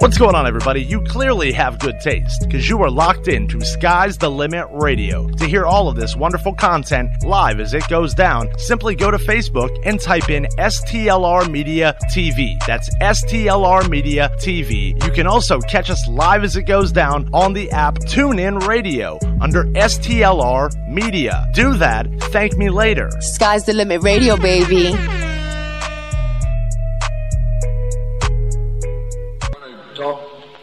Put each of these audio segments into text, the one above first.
What's going on, everybody? You clearly have good taste because you are locked in to Sky's the Limit Radio. To hear all of this wonderful content live as it goes down, simply go to Facebook and type in STLR Media TV. That's STLR Media TV. You can also catch us live as it goes down on the app TuneIn Radio under STLR Media. Do that. Thank me later. Sky's the Limit Radio, baby.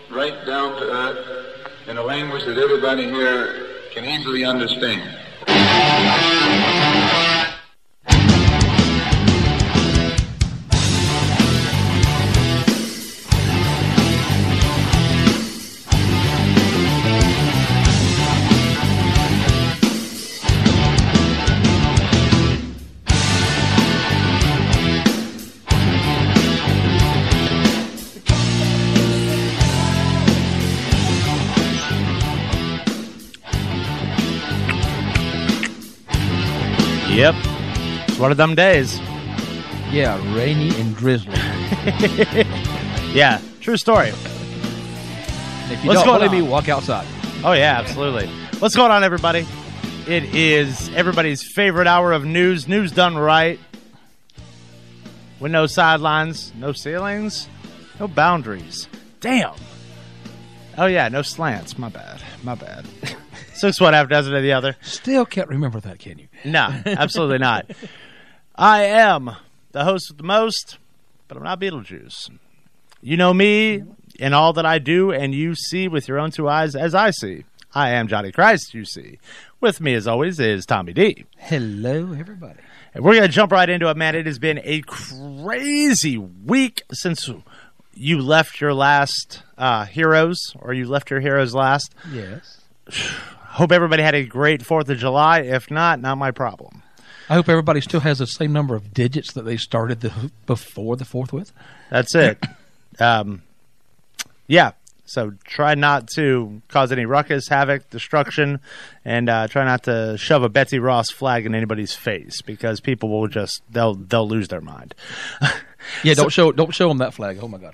Right down to earth in a language that everybody here can easily understand. Yep. It's one of them days. Yeah, rainy and drizzly. Yeah, true story. And if you don't believe me, walk outside. Oh, yeah, absolutely. What's going on, everybody? It is everybody's favorite hour of news. News done right. With no sidelines, no ceilings, no boundaries. Damn. Oh, yeah, no slants. My bad. 6-1 half dozen of the other. Still can't remember that, can you? No, absolutely not. I am the host with the most, but I'm not Beetlejuice. You know me and all that I do, and you see with your own two eyes as I see. I am Johnny Christ, you see. With me, as always, is Tommy D. Hello, everybody. And we're going to jump right into it, man. It has been a crazy week since you left your last heroes, or you left your heroes last. Yes. Hope everybody had a great 4th of July. If not, not my problem. I hope everybody still has the same number of digits that they started before the 4th with. That's it. Yeah. So try not to cause any ruckus, havoc, destruction, and try not to shove a Betsy Ross flag in anybody's face because people will just they'll lose their mind. Yeah, so, don't show them that flag. Oh my God.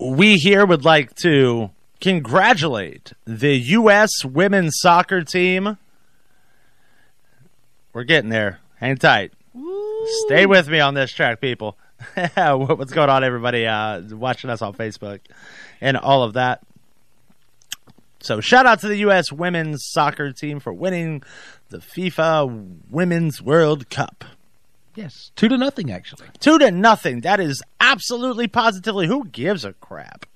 We here would like to congratulate the U.S. women's soccer team. We're getting there. Hang tight. Woo. Stay with me on this track, people. What's going on, everybody watching us on Facebook and all of that? So shout out to the U.S. women's soccer team for winning the FIFA Women's World Cup. Yes, 2-0, actually. 2-0. That is absolutely positively. Who gives a crap?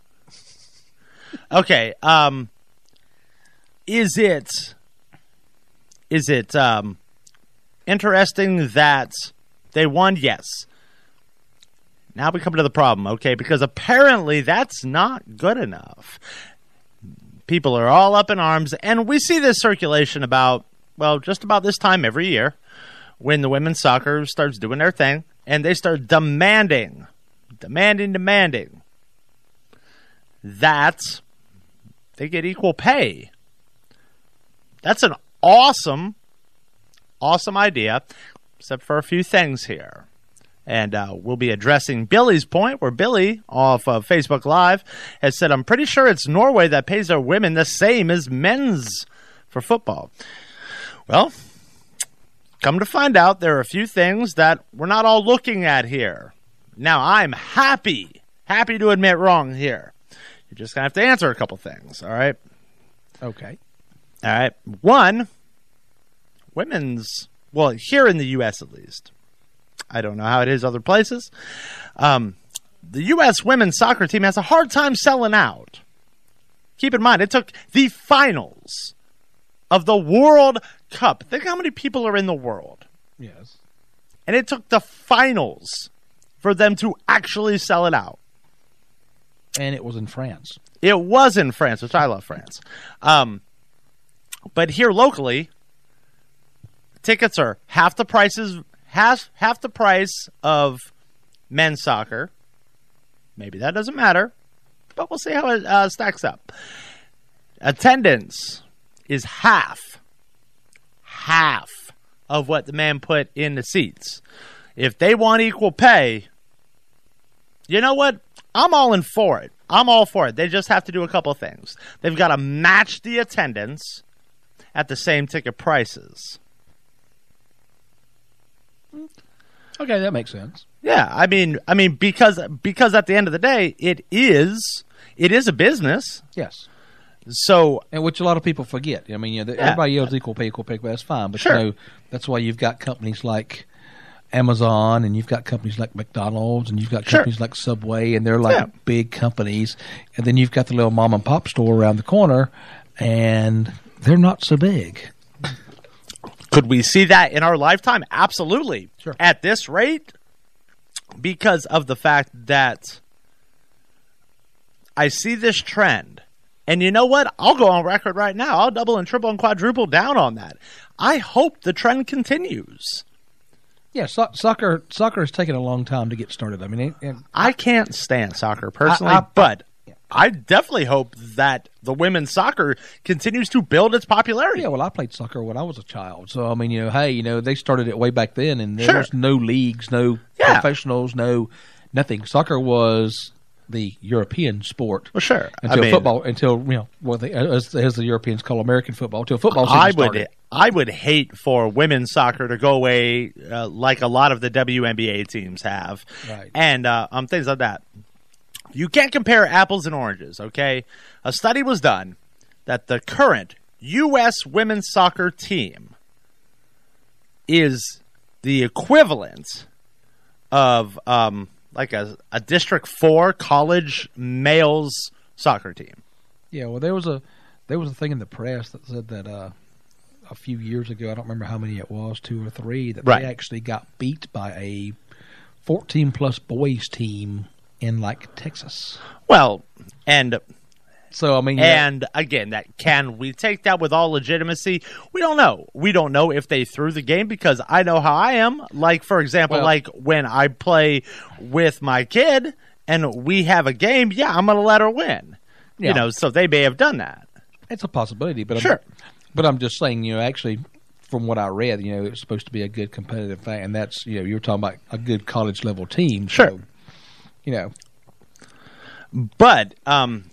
Okay, is it interesting that they won? Yes. Now we come to the problem, okay? Because apparently that's not good enough. People are all up in arms, and we see this circulation about, well, just about this time every year when the women's soccer starts doing their thing, and they start demanding that they get equal pay. That's an awesome idea, except for a few things here. And we'll be addressing Billy's point, where Billy, off of Facebook Live, has said, I'm pretty sure it's Norway that pays their women the same as men's for football. Well, come to find out, there are a few things that we're not all looking at here. Now, I'm happy to admit wrong here. You're just going to have to answer a couple things, all right? Okay. All right. One, women's, well, here in the U.S. at least. I don't know how it is other places. The U.S. women's soccer team has a hard time selling out. Keep in mind, it took the finals of the World Cup. Think how many people are in the world. Yes. And it took the finals for them to actually sell it out. And it was in France. It was in France, which I love France. But here locally, tickets are half the price of men's soccer. Maybe that doesn't matter, but we'll see how it stacks up. Attendance is half of what the man put in the seats. If they want equal pay, you know what? I'm all in for it. I'm all for it. They just have to do a couple things. They've got to match the attendance at the same ticket prices. Okay, that makes sense. Yeah, I mean, because at the end of the day, it is a business. Yes. So, and which a lot of people forget. I mean, you know, everybody yells equal pay, but that's fine. But sure. You know, that's why you've got companies like Amazon, and you've got companies like McDonald's, and you've got companies like Subway, and they're like big companies. And then you've got the little mom and pop store around the corner, and they're not so big. Could we see that in our lifetime? Absolutely. Sure. At this rate, because of the fact that I see this trend. And you know what? I'll go on record right now. I'll double and triple and quadruple down on that. I hope the trend continues. Yeah, soccer has taken a long time to get started. I mean, I can't stand soccer personally, but I definitely hope that the women's soccer continues to build its popularity. Yeah, well, I played soccer when I was a child, so I mean, you know, hey, you know, they started it way back then, and there was no leagues, no professionals, no nothing. Soccer was the European sport. Well, sure. Until, as the Europeans call American football, until football season started. I would hate for women's soccer to go away like a lot of the WNBA teams have. Right. And things like that. You can't compare apples and oranges, okay? A study was done that the current U.S. women's soccer team is the equivalent of like a District 4 college males soccer team. Yeah, well, there was a thing in the press that said that a few years ago, I don't remember how many it was, 2 or 3, that they actually got beat by a 14-plus boys team in, like, Texas. Well, and so I mean, and again, that can we take that with all legitimacy? We don't know. We don't know if they threw the game, because I know how I am. Like, for example, like when I play with my kid and we have a game, I'm going to let her win. Yeah. You know, so they may have done that. It's a possibility, but I'm just saying, you know, actually, from what I read, you know, it's supposed to be a good competitive thing, and that's, you know, you're talking about a good college level team. Sure. So, you know. But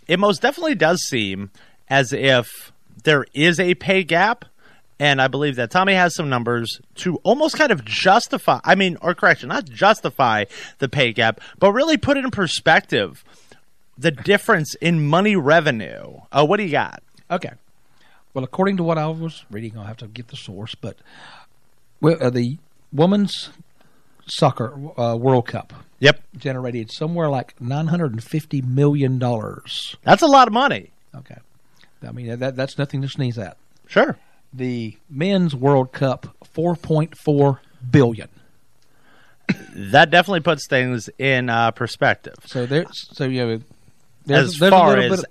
it most definitely does seem as if there is a pay gap, and I believe that Tommy has some numbers to almost kind of justify, not justify the pay gap, but really put it in perspective, the difference in money revenue. What do you got? Okay. Well, according to what I was reading, I'll have to get the source, but the women's soccer World Cup generated somewhere like $950 million. That's a lot of money. Okay. I mean, that's nothing to sneeze at. Sure. The men's World Cup, $4.4 billion. That definitely puts things in perspective. So you know, as far as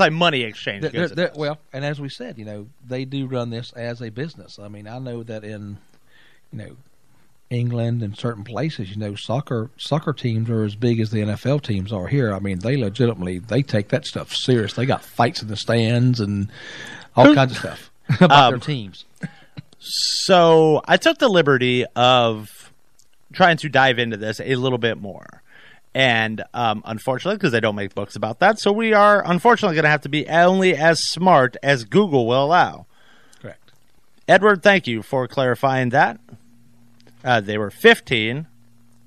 like money exchange goes. And as we said, you know, they do run this as a business. I mean, I know that in, you know, England and certain places, you know, soccer teams are as big as the NFL teams are here. I mean, they take that stuff serious. They got fights in the stands and all kinds of stuff about their teams. So I took the liberty of trying to dive into this a little bit more. And unfortunately, because they don't make books about that, so we are unfortunately going to have to be only as smart as Google will allow. Correct. Edward, thank you for clarifying that. They were 15,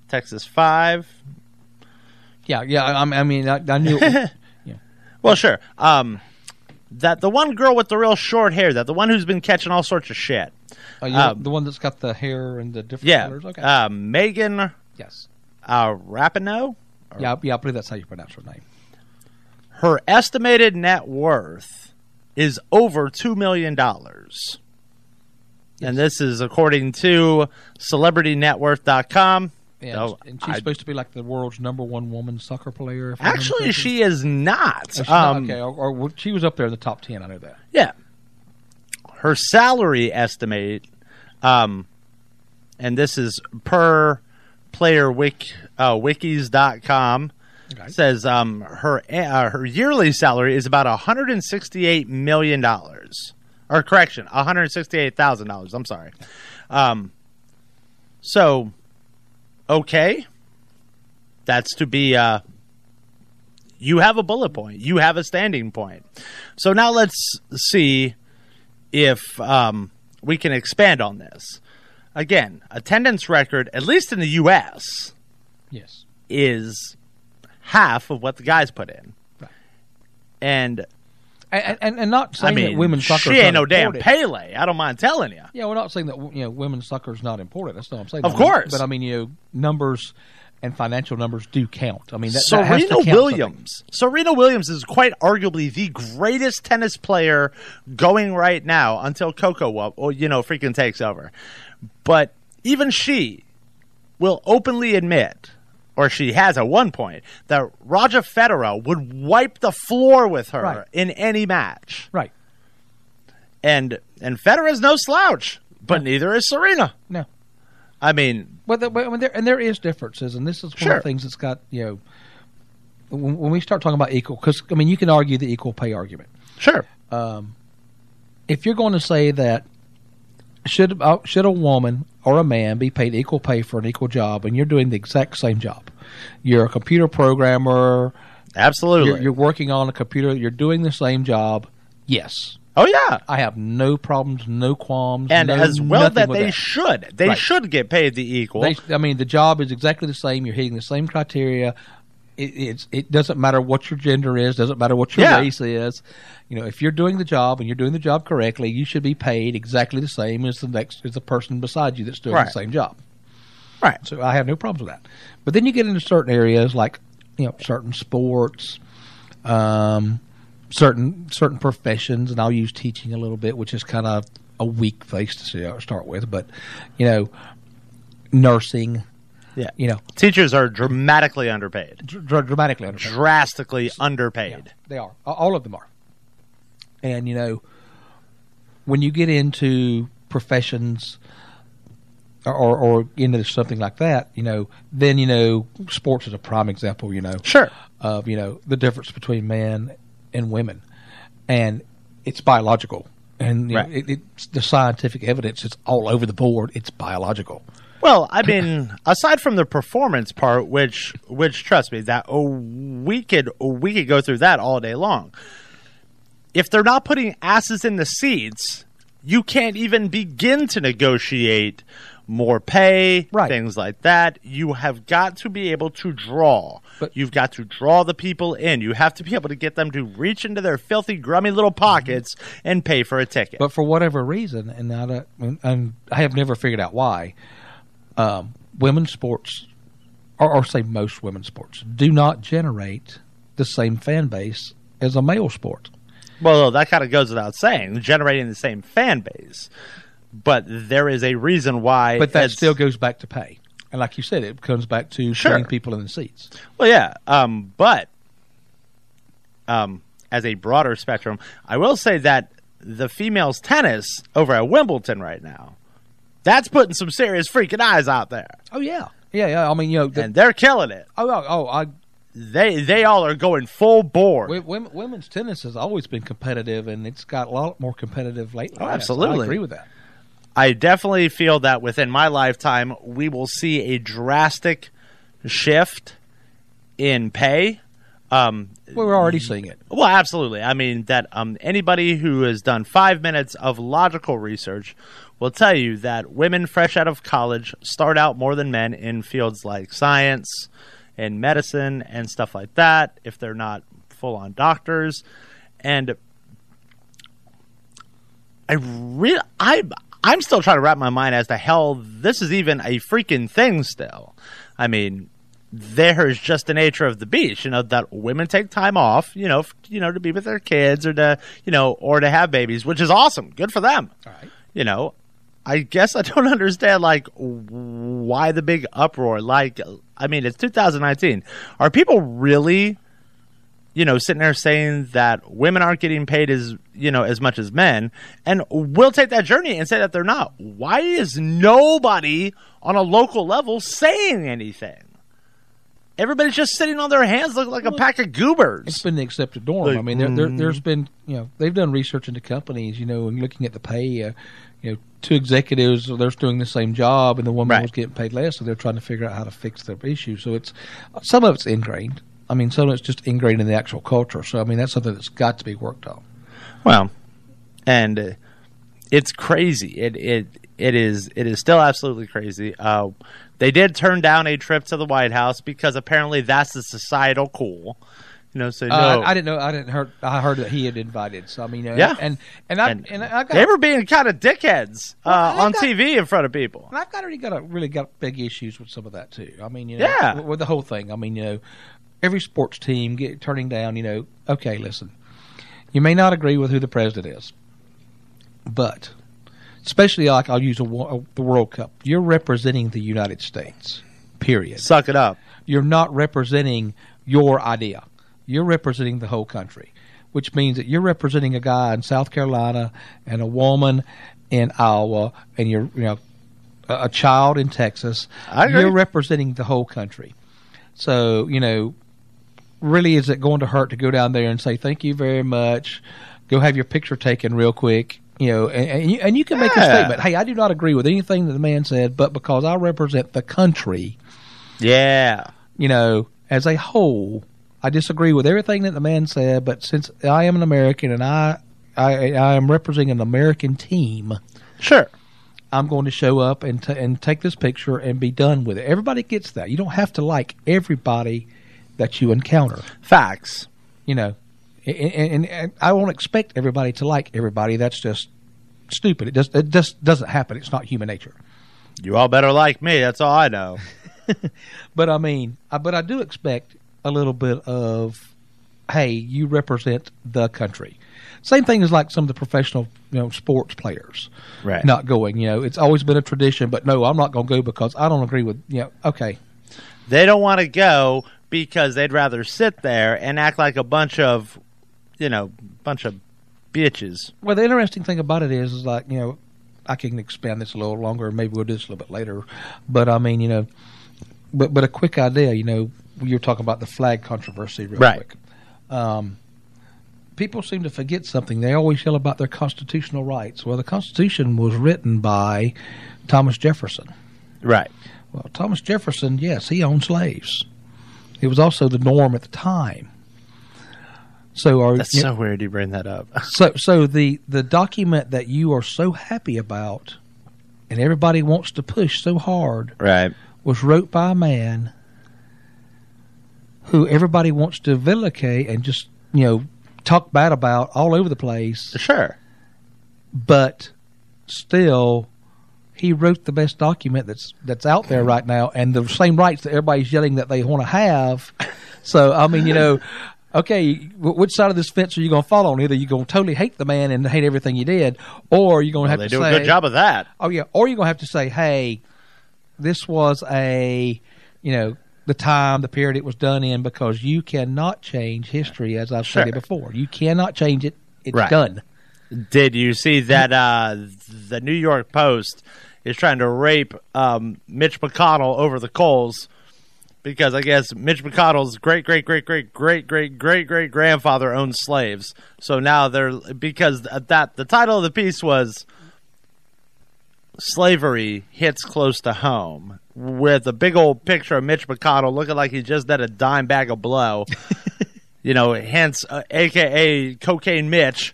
Texas 5. Yeah. I knew. Yeah. Well, sure. That the one girl with the real short hair, the one who's been catching all sorts of shit. Oh, yeah, the one that's got the hair and the different colors. Okay. Megan. Yes. Rapinoe. I believe that's how you pronounce her name. Her estimated net worth is over $2 million. And this is according to CelebrityNetWorth.com. Yeah, so and she's supposed to be like the world's #1 woman soccer player. Actually, she is not. Oh, she's not. Okay, or she was up there in the top 10. I know that. Yeah. Her salary estimate, and this is per PlayerWikis.com, says her yearly salary is about $168 million. Or correction, $168,000. I'm sorry. So, okay, that's to be You have a bullet point. You have a standing point. So now let's see if we can expand on this. Again, attendance record, at least in the U.S., yes, is half of what the guys put in. Right. And not saying that women soccer is not important. She ain't no damn Pele. I don't mind telling you. Yeah, we're not saying that women's soccer is not important. That's not what I'm saying. Of course. But, I mean, numbers and financial numbers do count. I mean, that has to count. Serena Williams is quite arguably the greatest tennis player going right now until Coco, freaking takes over. But even she will openly admit, or she has at one point, that Roger Federer would wipe the floor with her in any match. Right. And Federer's no slouch, but neither is Serena. No. I mean, there is differences, and this is one of the things that's got, when we start talking about equal, because, I mean, you can argue the equal pay argument. Sure. If you're going to say that should a woman or a man be paid equal pay for an equal job, and you're doing the exact same job. You're a computer programmer. Absolutely. You're working on a computer. You're doing the same job. Yes. Oh, yeah. I have no problems, no qualms. And should. They should get paid the equal. The job is exactly the same. You're hitting the same criteria. It doesn't matter what your gender is. Doesn't matter what your race is. If you're doing the job and you're doing the job correctly, you should be paid exactly the same as the person beside you that's doing the same job. Right. So I have no problems with that. But then you get into certain areas like certain sports, certain professions, and I'll use teaching a little bit, which is kind of a weak place to start with. But nursing. Yeah, teachers are dramatically underpaid. Drastically underpaid. Yeah, they are. All of them are. And when you get into professions or into something like that, then sports is a prime example. Of the difference between men and women, and it's biological, and it's the scientific evidence. It's all over the board. It's biological. Well, I mean, aside from the performance part, which trust me, that we could go through that all day long. If they're not putting asses in the seats, you can't even begin to negotiate more pay, things like that. You have got to be able to draw. But you've got to draw the people in. You have to be able to get them to reach into their filthy, grubby little pockets and pay for a ticket. But for whatever reason, and I have never figured out why, women's sports, or say most women's sports, do not generate the same fan base as a male sport. Well, that kind of goes without saying, generating the same fan base. But there is a reason why. But that still goes back to pay. And like you said, it comes back to putting people in the seats. Well, yeah. As a broader spectrum, I will say that the females tennis over at Wimbledon right now, that's putting some serious freaking eyes out there. Oh yeah, yeah. I mean, and they're killing it. They all are going full bore. Women's tennis has always been competitive, and it's got a lot more competitive lately. Oh, absolutely, I agree with that. I definitely feel that within my lifetime, we will see a drastic shift in pay. We're already seeing it. Well, absolutely. I mean that anybody who has done 5 minutes of logical research will tell you that women fresh out of college start out more than men in fields like science and medicine and stuff like that, if they're not full-on doctors. And I'm still trying to wrap my mind as to hell this is even a freaking thing still. I mean, there's just the nature of the beast, that women take time off, to be with their kids or to, or to have babies, which is awesome. Good for them. All right. I guess I don't understand, why the big uproar. It's 2019. Are people really, sitting there saying that women aren't getting paid as, as much as men? And we'll take that journey and say that they're not. Why is nobody on a local level saying anything? Everybody's just sitting on their hands looking like a pack of goobers. It's been the accepted norm. I mean, there's been, they've done research into companies, and looking at the pay. Two executives, they're doing the same job, and the woman was getting paid less, so they're trying to figure out how to fix their issue. So some of it's ingrained. I mean, some of it's just ingrained in the actual culture. So, I mean, that's something that's got to be worked on. Well, and it's crazy. It is still absolutely crazy. They did turn down a trip to the White House because apparently that's a societal call. You know, so I didn't know. I heard that he had invited. So I mean, yeah. And they were being kind of dickheads on TV in front of people. And I've got really got big issues with some of that too. I mean, you know, yeah, with the whole thing. I mean, you know, every sports team turning down. You know, okay, listen, you may not agree with who the president is, but especially like I'll use the World Cup. You're representing the United States. Period. Suck it up. You're not representing your idea. You're representing the whole country, which means that you're representing a guy in South Carolina and a woman in Iowa and a child in Texas. I agree. You're representing the whole country. So, you know, really is it going to hurt to go down there and say, thank you very much, go have your picture taken real quick, you know, and you can make a statement. Hey, I do not agree with anything that the man said, but because I represent the country, yeah, you know, as a whole, I disagree with everything that the man said, but since I am an American and I am representing an American team, sure, I'm going to show up and take this picture and be done with it. Everybody gets that. You don't have to like everybody that you encounter. Facts. You know, and I won't expect everybody to like everybody. That's just stupid. It just doesn't happen. It's not human nature. You all better like me. That's all I know. But I mean, but I do expect a little bit of, hey, you represent the country. Same thing as like some of the professional, you know, sports players, right, not going. You know, it's always been a tradition, but no, I'm not going to go because I don't agree with, you know, okay. They don't want to go because they'd rather sit there and act like a bunch of, you know, bunch of bitches. Well, the interesting thing about it is like, you know, I can expand this a little longer. Maybe we'll do this a little bit later. But I mean, you know, but a quick idea, you know, you're talking about the flag controversy real right quick. People seem to forget something. They always yell about their constitutional rights. Well, the Constitution was written by Thomas Jefferson. Right. Well, Thomas Jefferson, yes, he owned slaves. It was also the norm at the time. That's so weird you bring that up. So the document that you are so happy about and everybody wants to push so hard right was wrote by a man who everybody wants to vilify and just, you know, talk bad about all over the place. Sure. But still, he wrote the best document that's out there right now, and the same rights that everybody's yelling that they want to have. So, I mean, you know, okay, which side of this fence are you going to fall on? Either you're going to totally hate the man and hate everything he did, or you're going to have to say... They do a good job of that. Oh, yeah. Or you're going to have to say, hey, this was a, you know, the time, the period it was done in, because you cannot change history, as I've said it before. You cannot change it. It's right done. Did you see that the New York Post is trying to rape Mitch McConnell over the coals because I guess Mitch McConnell's great-great-great-great-great-great-great-grandfather owned slaves. So now they're – because that the title of the piece was – Slavery Hits Close to Home, with a big old picture of Mitch McConnell looking like he just did a dime bag of blow, you know, hence a.k.a. Cocaine Mitch.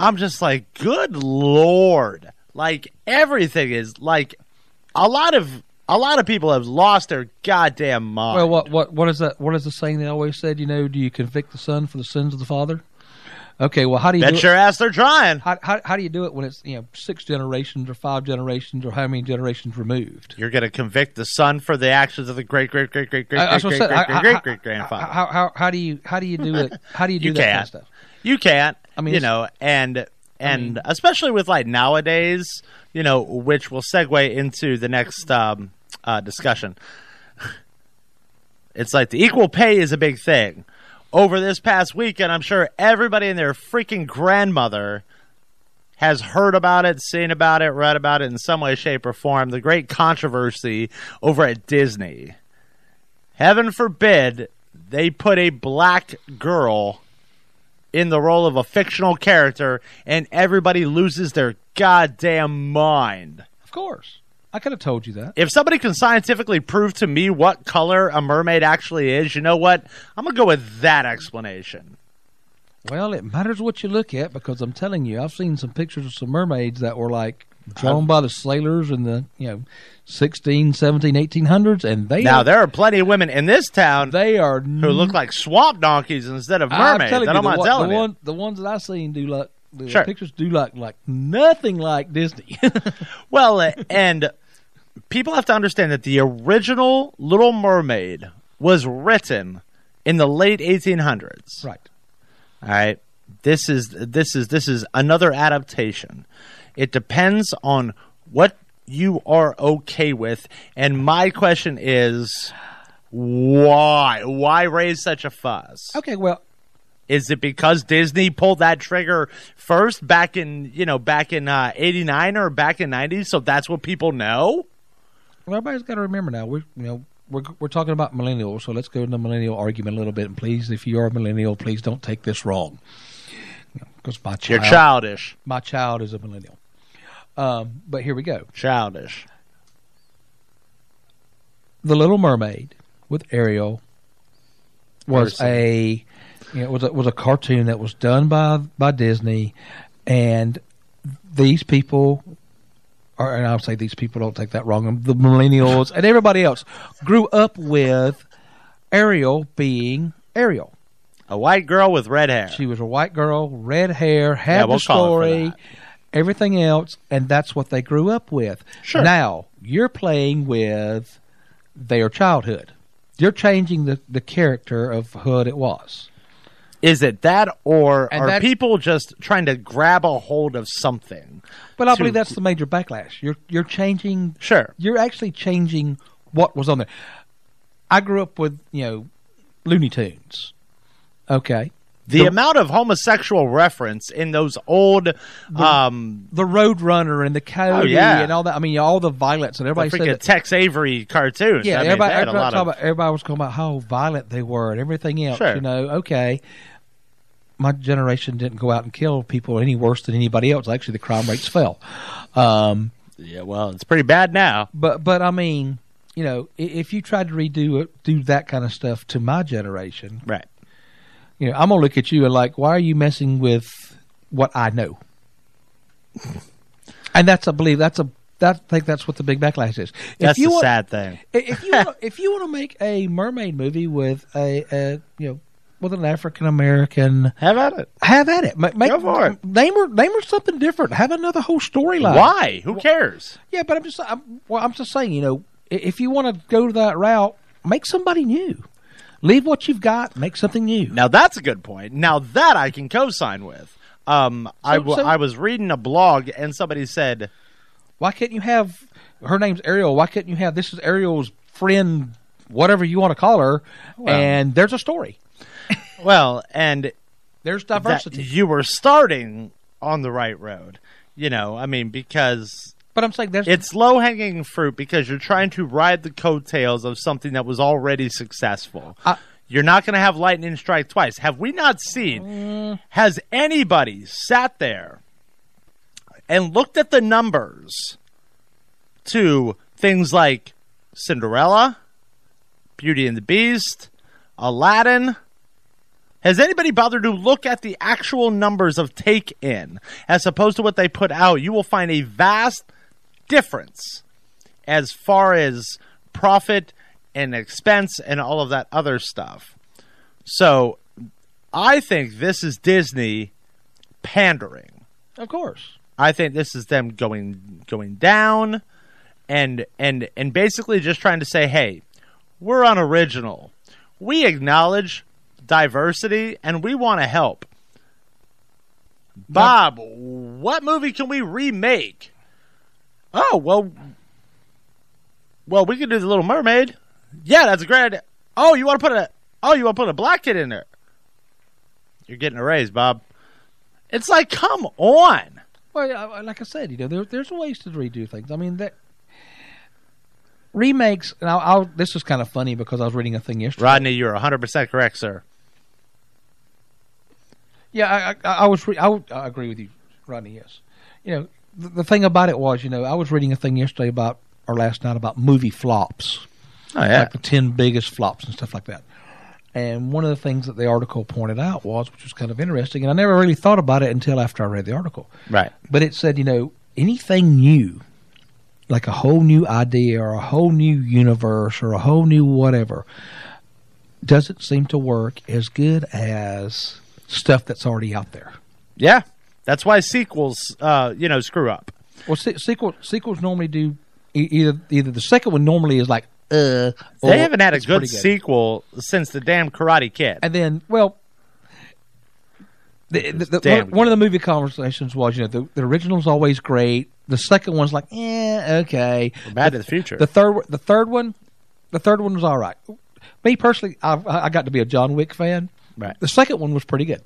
I'm just like, good Lord. Like, everything is, like, a lot of people have lost their goddamn mind. Well, what is that? What is the saying they always said, you know, do you convict the son for the sins of the father? Okay, well, how do you bet do your it? Ass they're trying. How do you do it when it's, you know, 6 generations or 5 generations or how many generations removed? You're going to convict the son for the actions of the great-great-great-great-great-great-great-great-grandfather. How do you do it? How do you do that kind of stuff? You can't. I mean, you know, and especially with like nowadays, you know, which will segue into the next discussion. It's like the equal pay is a big thing. Over this past weekend, I'm sure everybody and their freaking grandmother has heard about it, seen about it, read about it in some way, shape, or form. The great controversy over at Disney. Heaven forbid they put a black girl in the role of a fictional character and everybody loses their goddamn mind. Of course. I could have told you that. If somebody can scientifically prove to me what color a mermaid actually is, you know what? I'm going to go with that explanation. Well, it matters what you look at, because I'm telling you, I've seen some pictures of some mermaids that were like drawn by the sailors in the 16, 17, 1800s, and they now there are plenty of women in this town who look like swamp donkeys instead of mermaids. The ones that I've seen do like the pictures do like nothing like Disney. Well, and people have to understand that the original Little Mermaid was written in the late 1800s. Right. All right. This is another adaptation. It depends on what you are okay with, and my question is, why? Why raise such a fuss? Okay, well, is it because Disney pulled that trigger first back in '89 or back in '90? So that's what people know. Well, everybody's got to remember now. We're talking about millennials, so let's go into the millennial argument a little bit. And please, if you are a millennial, please don't take this wrong. Because you're childish. My child is a millennial. But here we go. Childish. The Little Mermaid with Ariel was a cartoon that was done by Disney, and these people, and I'll say these people, don't take that wrong, the millennials and everybody else grew up with Ariel being Ariel. A white girl with red hair. She was a white girl, red hair, had the story, everything else, and that's what they grew up with. Sure. Now, you're playing with their childhood. You're changing the character of who it was. Is it that, or are people just trying to grab a hold of something? But I believe that's the major backlash. You're changing. Sure. You're actually changing what was on there. I grew up with, Looney Tunes. Okay. The amount of homosexual reference in those old... The Roadrunner and the Coyote and all that. I mean, all the violence. And everybody said that, Tex Avery cartoons. Yeah, everybody was talking about how violent they were and everything else. Sure. Okay. My generation didn't go out and kill people any worse than anybody else. Actually, the crime rates fell. Yeah, well, it's pretty bad now. But I mean, if you tried to redo it, do that kind of stuff to my generation... Right. I'm going to look at you and like, why are you messing with what I know? And I think that's what the big backlash is. That's the sad thing. If you want to make a mermaid movie with with an African American, have at it. Have at it. Go for it. Name her something different. Have another whole storyline. Why? Who cares? Yeah, but I'm just saying, if you want to go that route, make somebody new. Leave what you've got. Make something new. Now, that's a good point. Now, that I can co-sign with. I was reading a blog, and somebody said, why can't you have... Her name's Ariel. Why couldn't you have... This is Ariel's friend, whatever you want to call her, and there's a story. Well, and... There's diversity. You were starting on the right road. Because... But I'm saying it's low-hanging fruit because you're trying to ride the coattails of something that was already successful. You're not going to have lightning strike twice. Have we not seen? Has anybody sat there and looked at the numbers to things like Cinderella, Beauty and the Beast, Aladdin? Has anybody bothered to look at the actual numbers of take-in as opposed to what they put out? You will find a vast difference as far as profit and expense and all of that other stuff. So I think this is Disney pandering. Of course. I think this is them going down and basically just trying to say, hey, we're unoriginal. We acknowledge diversity and we want to help. Bob, what movie can we remake? Oh, well, we could do The Little Mermaid. Yeah, that's a great idea. Oh, you want to put a black kid in there? You're getting a raise, Bob. It's like, come on. Well, like I said, there's ways to redo things. I mean, that remakes. And this is kind of funny because I was reading a thing yesterday. Rodney, you're 100% correct, sir. Yeah, I agree with you, Rodney. Yes, the thing about it was, I was reading a thing yesterday about or last night about movie flops. Oh, yeah. Like the 10 biggest flops and stuff like that. And one of the things that the article pointed out was, which was kind of interesting, and I never really thought about it until after I read the article. Right. But it said, you know, anything new, like a whole new idea or a whole new universe or a whole new whatever, doesn't seem to work as good as stuff that's already out there. Yeah. That's why sequels, you know, screw up. Well, sequels normally do either the second one normally is like, they haven't had a good sequel since the damn Karate Kid. And then, well, one of the movie conversations was, you know, the original's always great. The second one's like, okay. Bad to the future. The third one was all right. Me personally, I got to be a John Wick fan. Right. The second one was pretty good.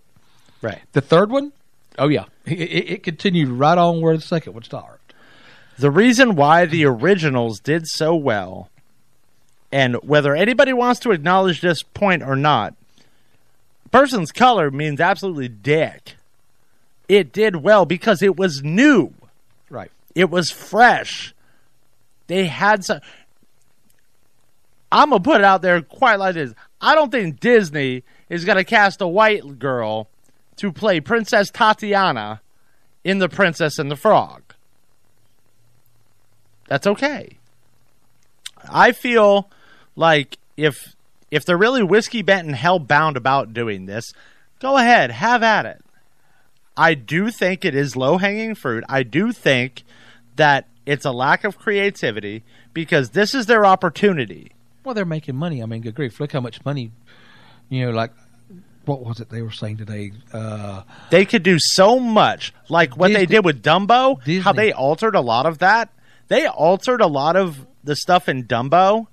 Right. The third one, oh yeah, it continued right on where the second one started. The reason why the originals did so well, and whether anybody wants to acknowledge this point or not, a person's color means absolutely dick. It did well because it was new. Right. It was fresh. They had some... I'm going to put it out there quite like this. I don't think Disney is going to cast a white girl to play Princess Tatiana in The Princess and the Frog. That's okay. I feel like if they're really whiskey bent and hell-bound about doing this, go ahead, have at it. I do think it is low-hanging fruit. I do think that it's a lack of creativity because this is their opportunity. Well, they're making money. I mean, good grief. Look how much money, you know, like, what was it they were saying today? They could do so much. Like what Disney, they did with Dumbo, Disney. How they altered a lot of that. They altered a lot of the stuff in Dumbo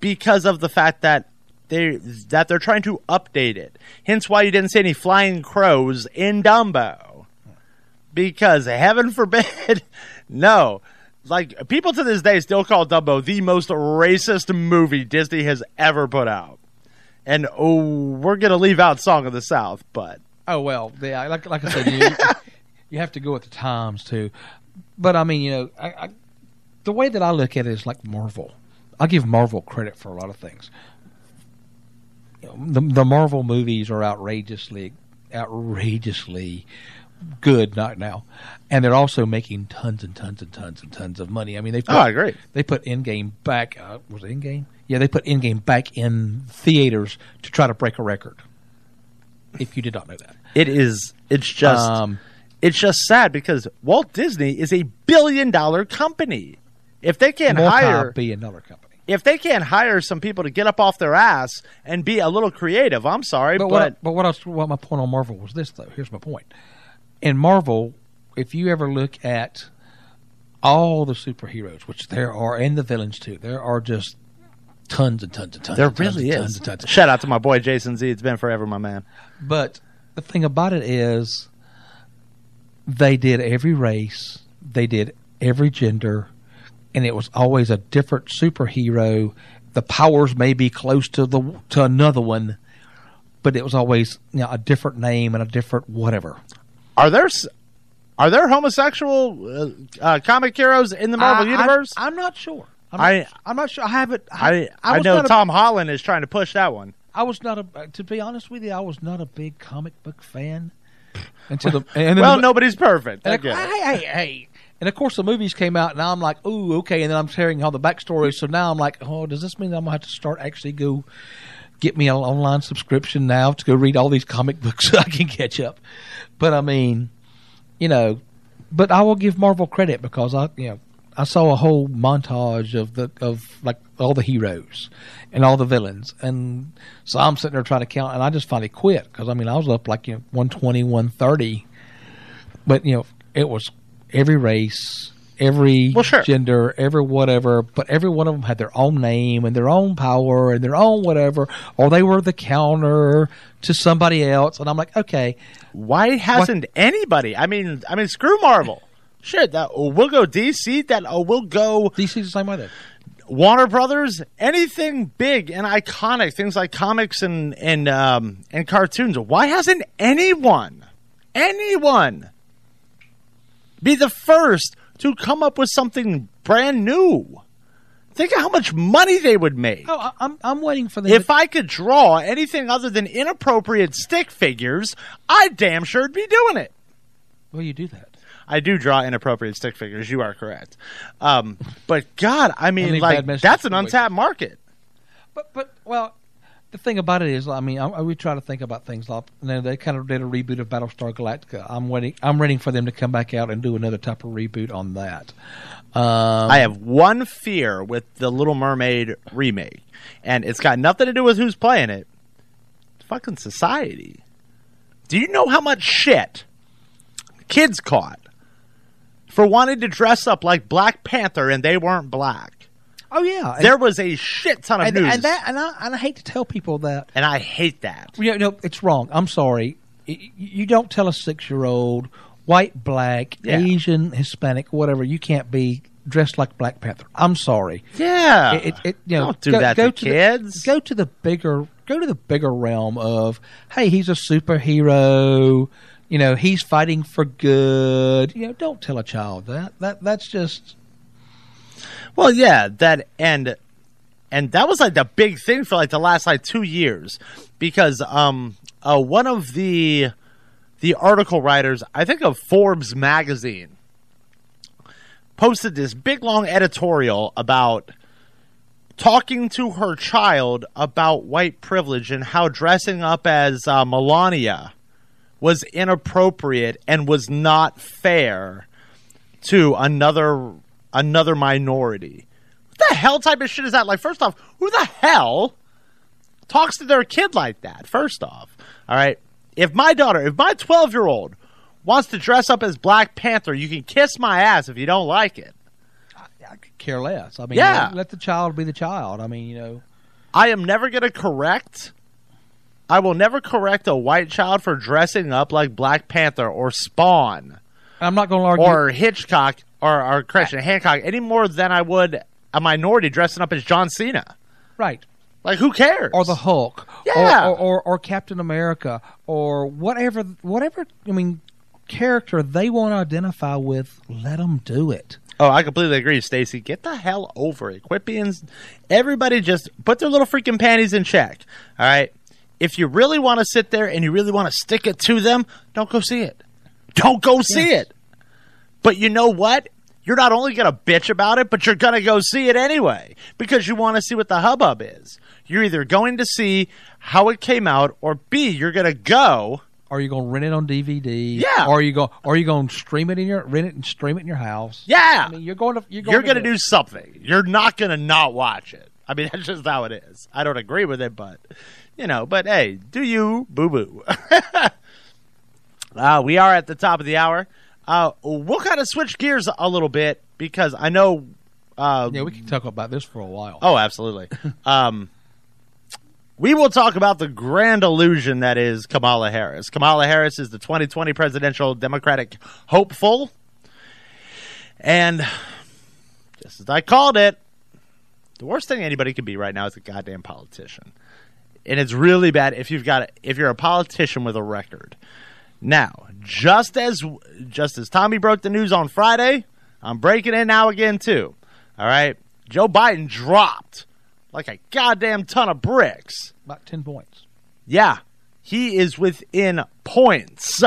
because of the fact that they're trying to update it. Hence why you didn't see any flying crows in Dumbo. Because heaven forbid, no. Like, people to this day still call Dumbo the most racist movie Disney has ever put out. And, we're going to leave out Song of the South, but... Oh, well, yeah, like I said, you have to go with the times, too. But, I mean, you know, I the way that I look at it is like Marvel. I give Marvel credit for a lot of things. You know, the Marvel movies are outrageously good right now, and they're also making tons of money. I mean, I agree. They put Endgame back. Was it Endgame? Yeah, they put Endgame back in theaters to try to break a record. If you did not know that, it's just sad because Walt Disney is a billion-dollar company. If they can't hire some people to get up off their ass and be a little creative, I'm sorry, but my point on Marvel was this though. Here's my point. In Marvel, if you ever look at all the superheroes, which there are, and the villains too, there are just tons. There really is. Shout out to my boy Jason Z. It's been forever, my man. But the thing about it is, they did every race, they did every gender, and it was always a different superhero. The powers may be close to another one, but it was always, you know, a different name and a different whatever. Are there homosexual comic heroes in the Marvel universe? I'm not sure. I'm not sure. I haven't. I know Tom Holland is trying to push that one. To be honest with you, I was not a big comic book fan. Nobody's perfect. Hey. And of course, the movies came out, and I'm like, "Ooh, okay." And then I'm hearing all the backstory, so now I'm like, "Oh, does this mean I'm gonna have to start actually go get me an online subscription now to go read all these comic books so I can catch up?" But I mean, you know, but I will give Marvel credit because I saw a whole montage of like all the heroes and all the villains, and so I'm sitting there trying to count, and I just finally quit because I mean I was up like 120, 130, but you know it was every race, every gender, every whatever, but every one of them had their own name and their own power and their own whatever, or they were the counter to somebody else, and I'm like, okay, why hasn't anybody? I mean, screw Marvel. Shit, we'll go DC. We'll go DC's the same way. Then Warner Brothers, anything big and iconic, things like comics and cartoons. Why hasn't anyone be the first to come up with something brand new. Think of how much money they would make. Oh, I'm waiting for the... If I could draw anything other than inappropriate stick figures, I damn sure'd be doing it. Well, you do that. I do draw inappropriate stick figures. You are correct. But, God, I mean, like, that's an untapped market. But well, the thing about it is, I mean, we try to think about things. Like, you know, they kind of did a reboot of Battlestar Galactica. I'm waiting for them to come back out and do another type of reboot on that. I have one fear with the Little Mermaid remake, and it's got nothing to do with who's playing it. It's fucking society. Do you know how much shit kids caught for wanting to dress up like Black Panther and they weren't black? Oh, yeah. There was a shit ton of news. And I hate to tell people that. And I hate that. You know, it's wrong. I'm sorry. You don't tell a 6-year-old, white, black, Asian, Hispanic, whatever, you can't be dressed like Black Panther. I'm sorry. Yeah. You know, don't do that to kids. Go to the bigger realm of, hey, he's a superhero. You know, he's fighting for good. You know, don't tell a child that. That's just... Well, yeah, that and that was like the big thing for like the last like 2 years, because one of the article writers, I think of Forbes magazine, posted this big long editorial about talking to her child about white privilege and how dressing up as Melania was inappropriate and was not fair to another minority. What the hell type of shit is that? Like, first off, who the hell talks to their kid like that? First off, all right? If my 12-year-old wants to dress up as Black Panther, you can kiss my ass if you don't like it. I could care less. I mean, yeah. Let the child be the child. I mean, you know. I will never correct a white child for dressing up like Black Panther or Spawn. I'm not going to argue. Or Hitchcock. Or Christian Hancock, any more than I would a minority dressing up as John Cena. Right. Like, who cares? Or the Hulk. Yeah. Or Captain America. Or whatever, I mean, character they want to identify with, let them do it. Oh, I completely agree, Stacey. Get the hell over it. Quit being... Everybody just put their little freaking panties in check. All right? If you really want to sit there and you really want to stick it to them, don't go see it. Don't go see it. But you know what? You're not only going to bitch about it, but you're going to go see it anyway because you want to see what the hubbub is. You're either going to see how it came out, or B, you're going to go. Or you're going to rent it on DVD. Yeah. Or you're going to rent it and stream it in your house. Yeah. I mean, you're going to do something. You're not going to not watch it. I mean, that's just how it is. I don't agree with it, but you know. But hey, do you, boo boo? We are at the top of the hour. We'll kind of switch gears a little bit because I know... we can talk about this for a while. Oh, absolutely. We will talk about the grand illusion that is Kamala Harris. Kamala Harris is the 2020 presidential Democratic hopeful. And just as I called it, the worst thing anybody could be right now is a goddamn politician. And it's really bad if you're a politician with a record. Now, just as Tommy broke the news on Friday, I'm breaking it now again, too. All right? Joe Biden dropped like a goddamn ton of bricks. About 10 points. Yeah. He is within points,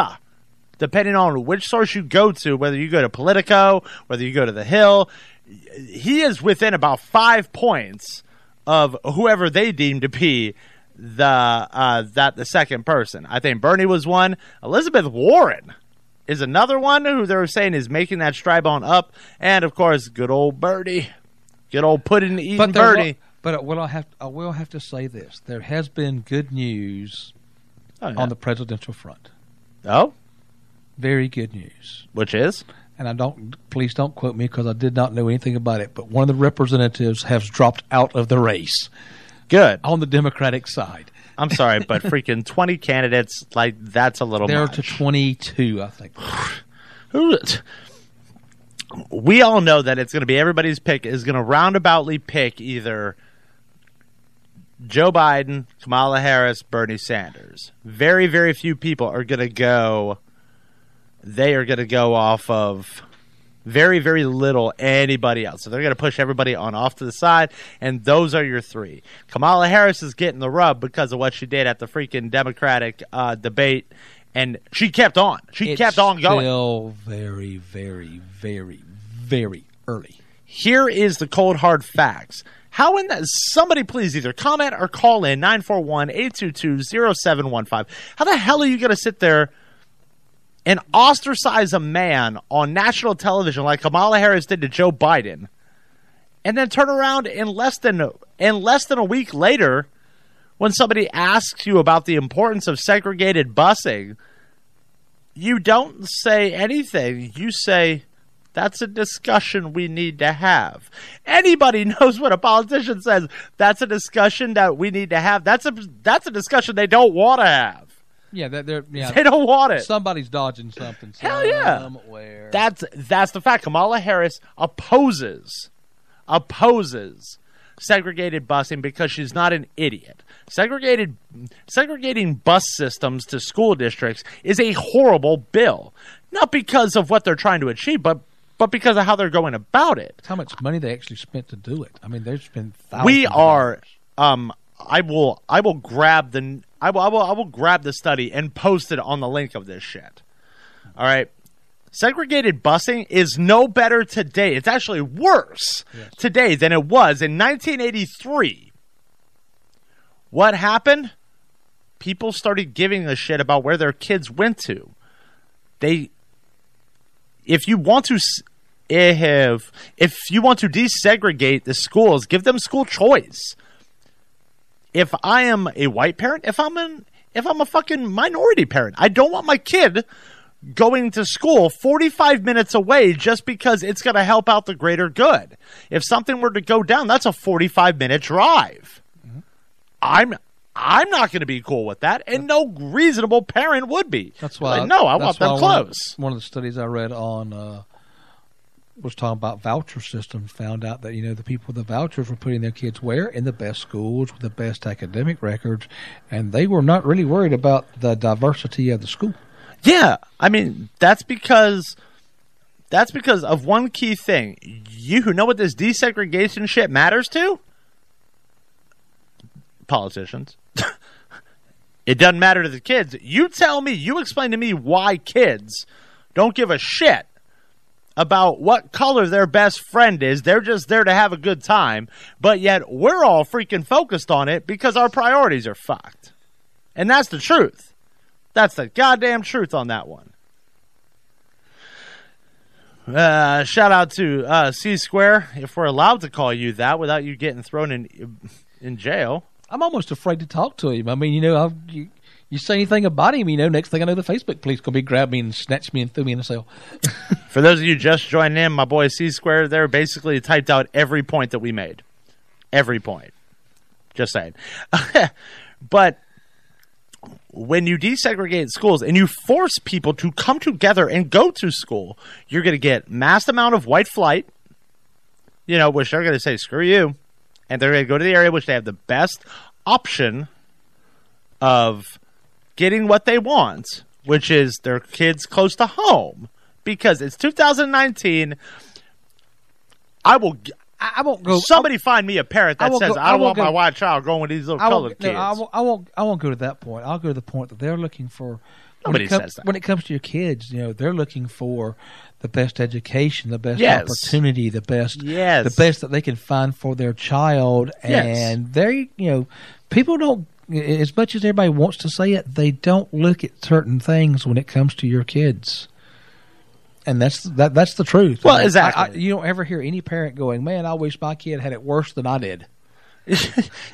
depending on which source you go to, whether you go to Politico, whether you go to The Hill. He is within about 5 points of whoever they deem to be the second person. I think Bernie was one. Elizabeth Warren is another one who they're saying is making that stride on up. And of course, good old Bernie, good old pudding eating Bernie. I will have to say this: there has been good news on the presidential front. Oh, very good news. Which is, and please don't quote me because I did not know anything about it. But one of the representatives has dropped out of the race. Good. On the Democratic side. I'm sorry, but freaking 20 candidates, like, that's a little much. They're to 22, I think. We all know that it's going to be everybody's pick is going to roundaboutly pick either Joe Biden, Kamala Harris, Bernie Sanders. Very, very few people are going to go off of very, very little anybody else. So they're going to push everybody on off to the side, and those are your three. Kamala Harris is getting the rub because of what she did at the freaking Democratic debate, and she kept on. She kept on going. Still very, very, very, very early. Here is the cold, hard facts. How in that? Somebody please either comment or call in 941-822-0715. How the hell are you going to sit there and ostracize a man on national television like Kamala Harris did to Joe Biden, and then turn around in less than a week later, when somebody asks you about the importance of segregated busing, you don't say anything. You say, that's a discussion we need to have. Anybody knows when a politician says, that's a discussion that we need to have, that's a discussion they don't want to have. Yeah, they don't want it. Somebody's dodging something. Hell yeah. Somewhere. That's the fact. Kamala Harris opposes segregated busing because she's not an idiot. Segregating bus systems to school districts is a horrible bill, not because of what they're trying to achieve, but because of how they're going about it. How much money they actually spent to do it? I mean, they've spent thousands. I will grab the study and post it on the link of this shit. All right. Segregated busing is no better today. It's actually worse today than it was in 1983. What happened? People started giving a shit about where their kids went to. If you want to desegregate the schools, give them school choice. If I am a white parent, if I'm a fucking minority parent, I don't want my kid going to school 45 minutes away just because it's going to help out the greater good. If something were to go down, that's a 45-minute drive. Mm-hmm. I'm not going to be cool with that, and no reasonable parent would be. That's why. I want them close. One of the studies I read on was talking about voucher systems, found out that, you know, the people with the vouchers were putting their kids where? In the best schools with the best academic records, and they were not really worried about the diversity of the school. Yeah, I mean, that's because of one key thing. You know what this desegregation shit matters to? Politicians. It doesn't matter to the kids. You tell me, you explain to me why kids don't give a shit about what color their best friend is. They're just there to have a good time. But yet we're all freaking focused on it because our priorities are fucked. And that's the truth. That's the goddamn truth on that one. Shout out to C-Square, if we're allowed to call you that without you getting thrown in jail. I'm almost afraid to talk to him. I mean, you know, you say anything about him, you know, next thing I know, the Facebook police going to be grab me and snatch me and throw me in the cell. For those of you just joining in, my boy C-Square there basically typed out every point that we made. Every point. Just saying. But when you desegregate schools and you force people to come together and go to school, you're going to get mass amount of white flight, you know, which they're going to say, screw you. And they're going to go to the area which they have the best option of getting what they want, which is their kids close to home, because it's 2019. I won't go. Somebody find me a parent that says I don't want my white child growing with these little colored kids. I won't go to that point. I'll go to the point that they're looking for. Nobody says that. When it comes to your kids, you know, they're looking for the best education, the best opportunity, the best that they can find for their child, and they, you know, people don't. As much as everybody wants to say it, they don't look at certain things when it comes to your kids, and that's the truth. Well, I mean, exactly. You don't ever hear any parent going, "Man, I wish my kid had it worse than I did."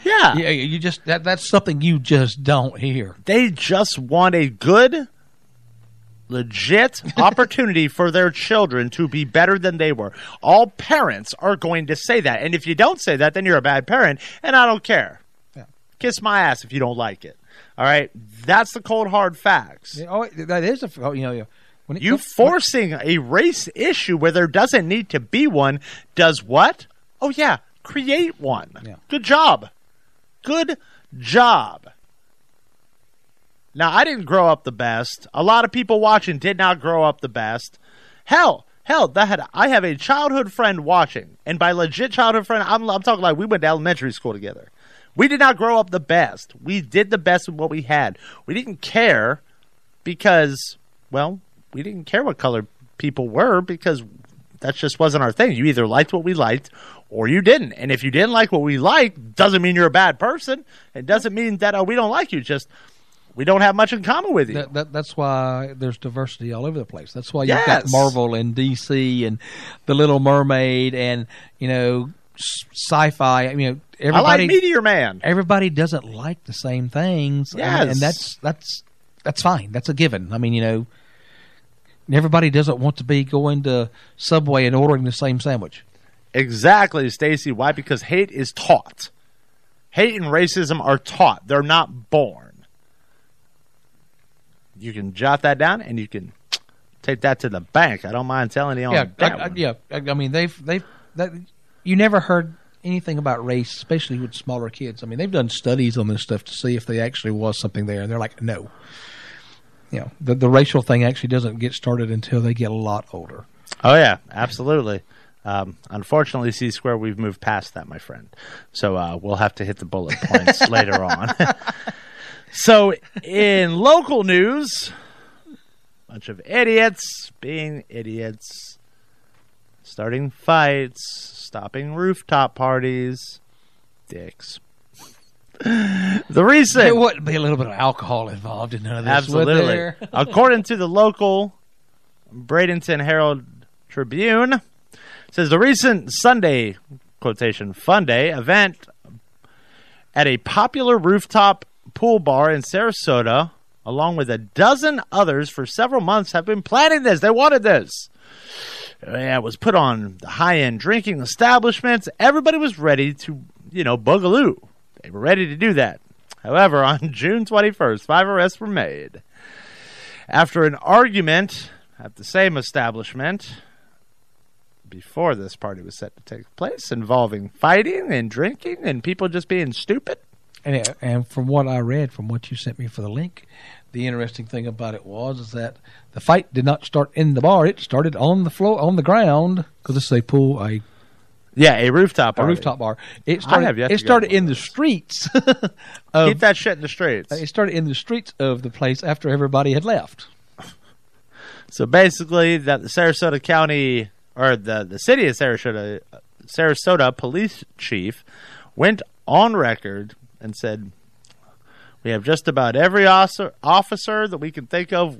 Yeah, you just that's something you just don't hear. They just want a good, legit opportunity for their children to be better than they were. All parents are going to say that, and if you don't say that, then you're a bad parent, and I don't care. Kiss my ass if you don't like it. All right, that's the cold hard facts. Oh, that is a when you forcing a race issue where there doesn't need to be one does what? Oh yeah, create one. Yeah. Good job. Now I didn't grow up the best. A lot of people watching did not grow up the best. Hell, Hell, I have a childhood friend watching, and by legit childhood friend, I'm talking like we went to elementary school together. We did not grow up the best. We did the best with what we had. We didn't care because, well, we didn't care what color people were because that just wasn't our thing. You either liked what we liked or you didn't. And if you didn't like what we liked, doesn't mean you're a bad person. It doesn't mean that we don't like you, just we don't have much in common with you. That's why there's diversity all over the place. That's why you've got Marvel and DC and The Little Mermaid and, you know, sci-fi. I mean, everybody. I like Meteor Man. Everybody doesn't like the same things. Yes. And that's fine. That's a given. I mean, you know, everybody doesn't want to be going to Subway and ordering the same sandwich. Exactly, Stacey. Why? Because hate is taught. Hate and racism are taught. They're not born. You can jot that down, and you can take that to the bank. I don't mind telling you on that one. Yeah, I mean, you never heard anything about race, especially with smaller kids. I mean, they've done studies on this stuff to see if there actually was something there, and they're like, no. You know, the racial thing actually doesn't get started until they get a lot older. Oh, yeah, absolutely. Unfortunately, C-Square, we've moved past that, my friend. So we'll have to hit the bullet points later on. So, in local news, a bunch of idiots being idiots, starting fights, stopping rooftop parties, dicks. The recent... There wouldn't be a little bit of alcohol involved in none of this, would there? Absolutely. According to the local Bradenton Herald-Tribune, it says the recent Sunday, quotation, Fun Day event at a popular rooftop pool bar in Sarasota, along with a dozen others for several months, have been planning this. They wanted this. It was put on the high-end drinking establishments. Everybody was ready to, you know, boogaloo. They were ready to do that. However, on June 21st, 5 arrests were made after an argument at the same establishment before this party was set to take place, involving fighting and drinking and people just being stupid. And from what I read, from what you sent me for the link, the interesting thing about it was is that the fight did not start in the bar. It started on the floor, on the ground, because it's a pool, a rooftop bar. A rooftop bar. It started in the streets. Keep that shit in the streets. It started in the streets of the place after everybody had left. So basically, that the Sarasota County, or the city of Sarasota police chief went on record and said, we have just about every officer that we can think of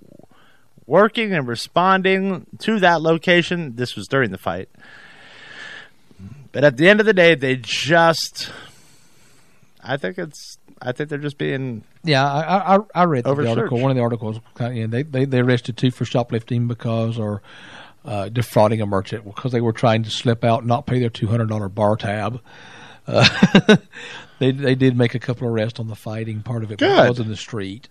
working and responding to that location. This was during the fight. But at the end of the day, they just, I think they're just being. Yeah, I read the article. One of the articles, they arrested 2 for shoplifting because, or defrauding a merchant because they were trying to slip out and not pay their $200 bar tab. They did make a couple of arrests on the fighting part of it, but it was in the street,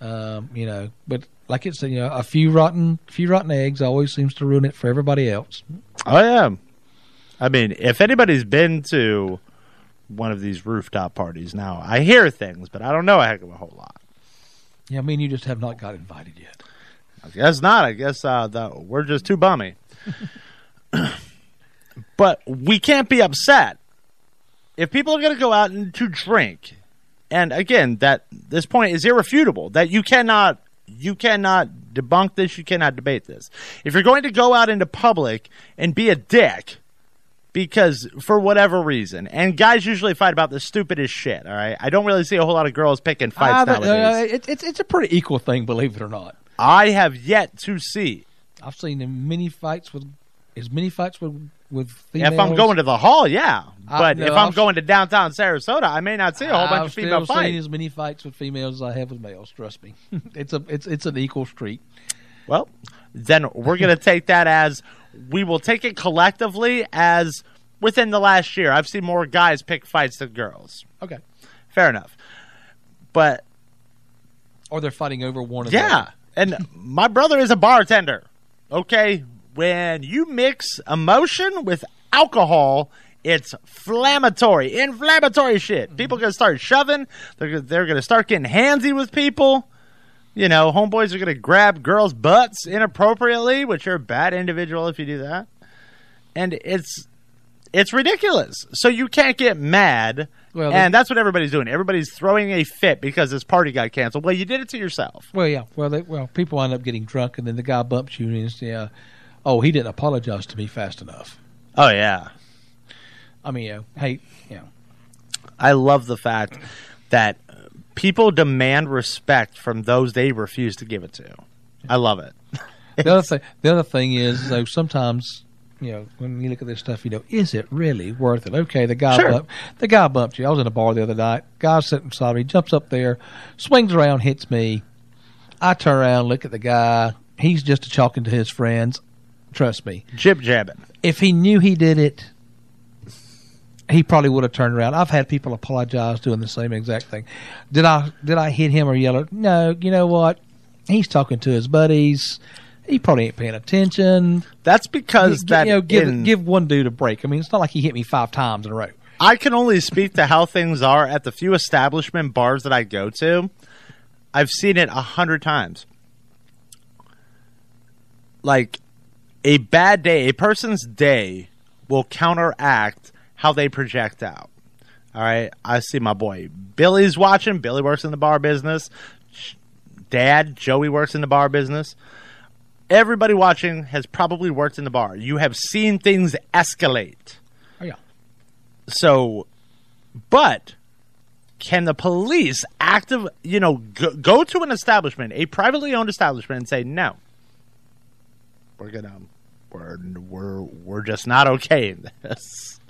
you know. But like it's, you know, a few rotten eggs always seems to ruin it for everybody else. Oh yeah, I mean, if anybody's been to one of these rooftop parties now, I hear things, but I don't know a heck of a whole lot. Yeah, I mean, you just have not got invited yet. I guess not. I guess we're just too bummy. But we can't be upset. If people are going to go out and to drink, and again, this point is irrefutable, that you cannot debunk this, you cannot debate this. If you're going to go out into public and be a dick because for whatever reason, and guys usually fight about the stupidest shit, all right? I don't really see a whole lot of girls picking fights nowadays. It's a pretty equal thing, believe it or not. I have yet to see. I've seen many fights with with females. If I'm going to the hall, yeah. But if I'm going to downtown Sarasota, I may not see a whole bunch of female fights. I've seen as many fights with females as I have with males, trust me. It's an equal street. Well, then we're going to take that as we will take it collectively as within the last year. I've seen more guys pick fights than girls. Okay. Fair enough. But or they're fighting over one another. Yeah. And my brother is a bartender. Okay. When you mix emotion with alcohol, it's inflammatory shit. People are going to start shoving. They're going to start getting handsy with people. you know, homeboys are going to grab girls' butts inappropriately, which you're a bad individual if you do that. And it's ridiculous. So you can't get mad. Well, and that's what everybody's doing. Everybody's throwing a fit because this party got canceled. Well, you did it to yourself. Well, yeah. Well, people wind up getting drunk, and then the guy bumps you, and says, oh, he didn't apologize to me fast enough. Oh, yeah. I mean, hey, you know. I love the fact that people demand respect from those they refuse to give it to. I love it. The other thing is, though, sometimes, you know, when you look at this stuff, you know, is it really worth it? Okay, the guy bumped you. I was in a bar the other night. Guy sitting beside me, jumps up there, swings around, hits me. I turn around, look at the guy. He's just talking to his friends. Trust me. Jib-jabbing. If he knew he did it, he probably would have turned around. I've had people apologize doing the same exact thing. Did I hit him or yell at? No, you know what? He's talking to his buddies. He probably ain't paying attention. That's because give one dude a break. I mean, it's not like he hit me 5 times in a row. I can only speak to how things are at the few establishment bars that I go to. I've seen it 100 times. Like a bad day, a person's day will counteract how they project out. All right. I see my boy Billy's watching. Billy works in the bar business. Dad, Joey works in the bar business. Everybody watching has probably worked in the bar. You have seen things escalate. Oh, yeah. So, but can the police go to an establishment, a privately owned establishment, and say, no, we're just not okay in this?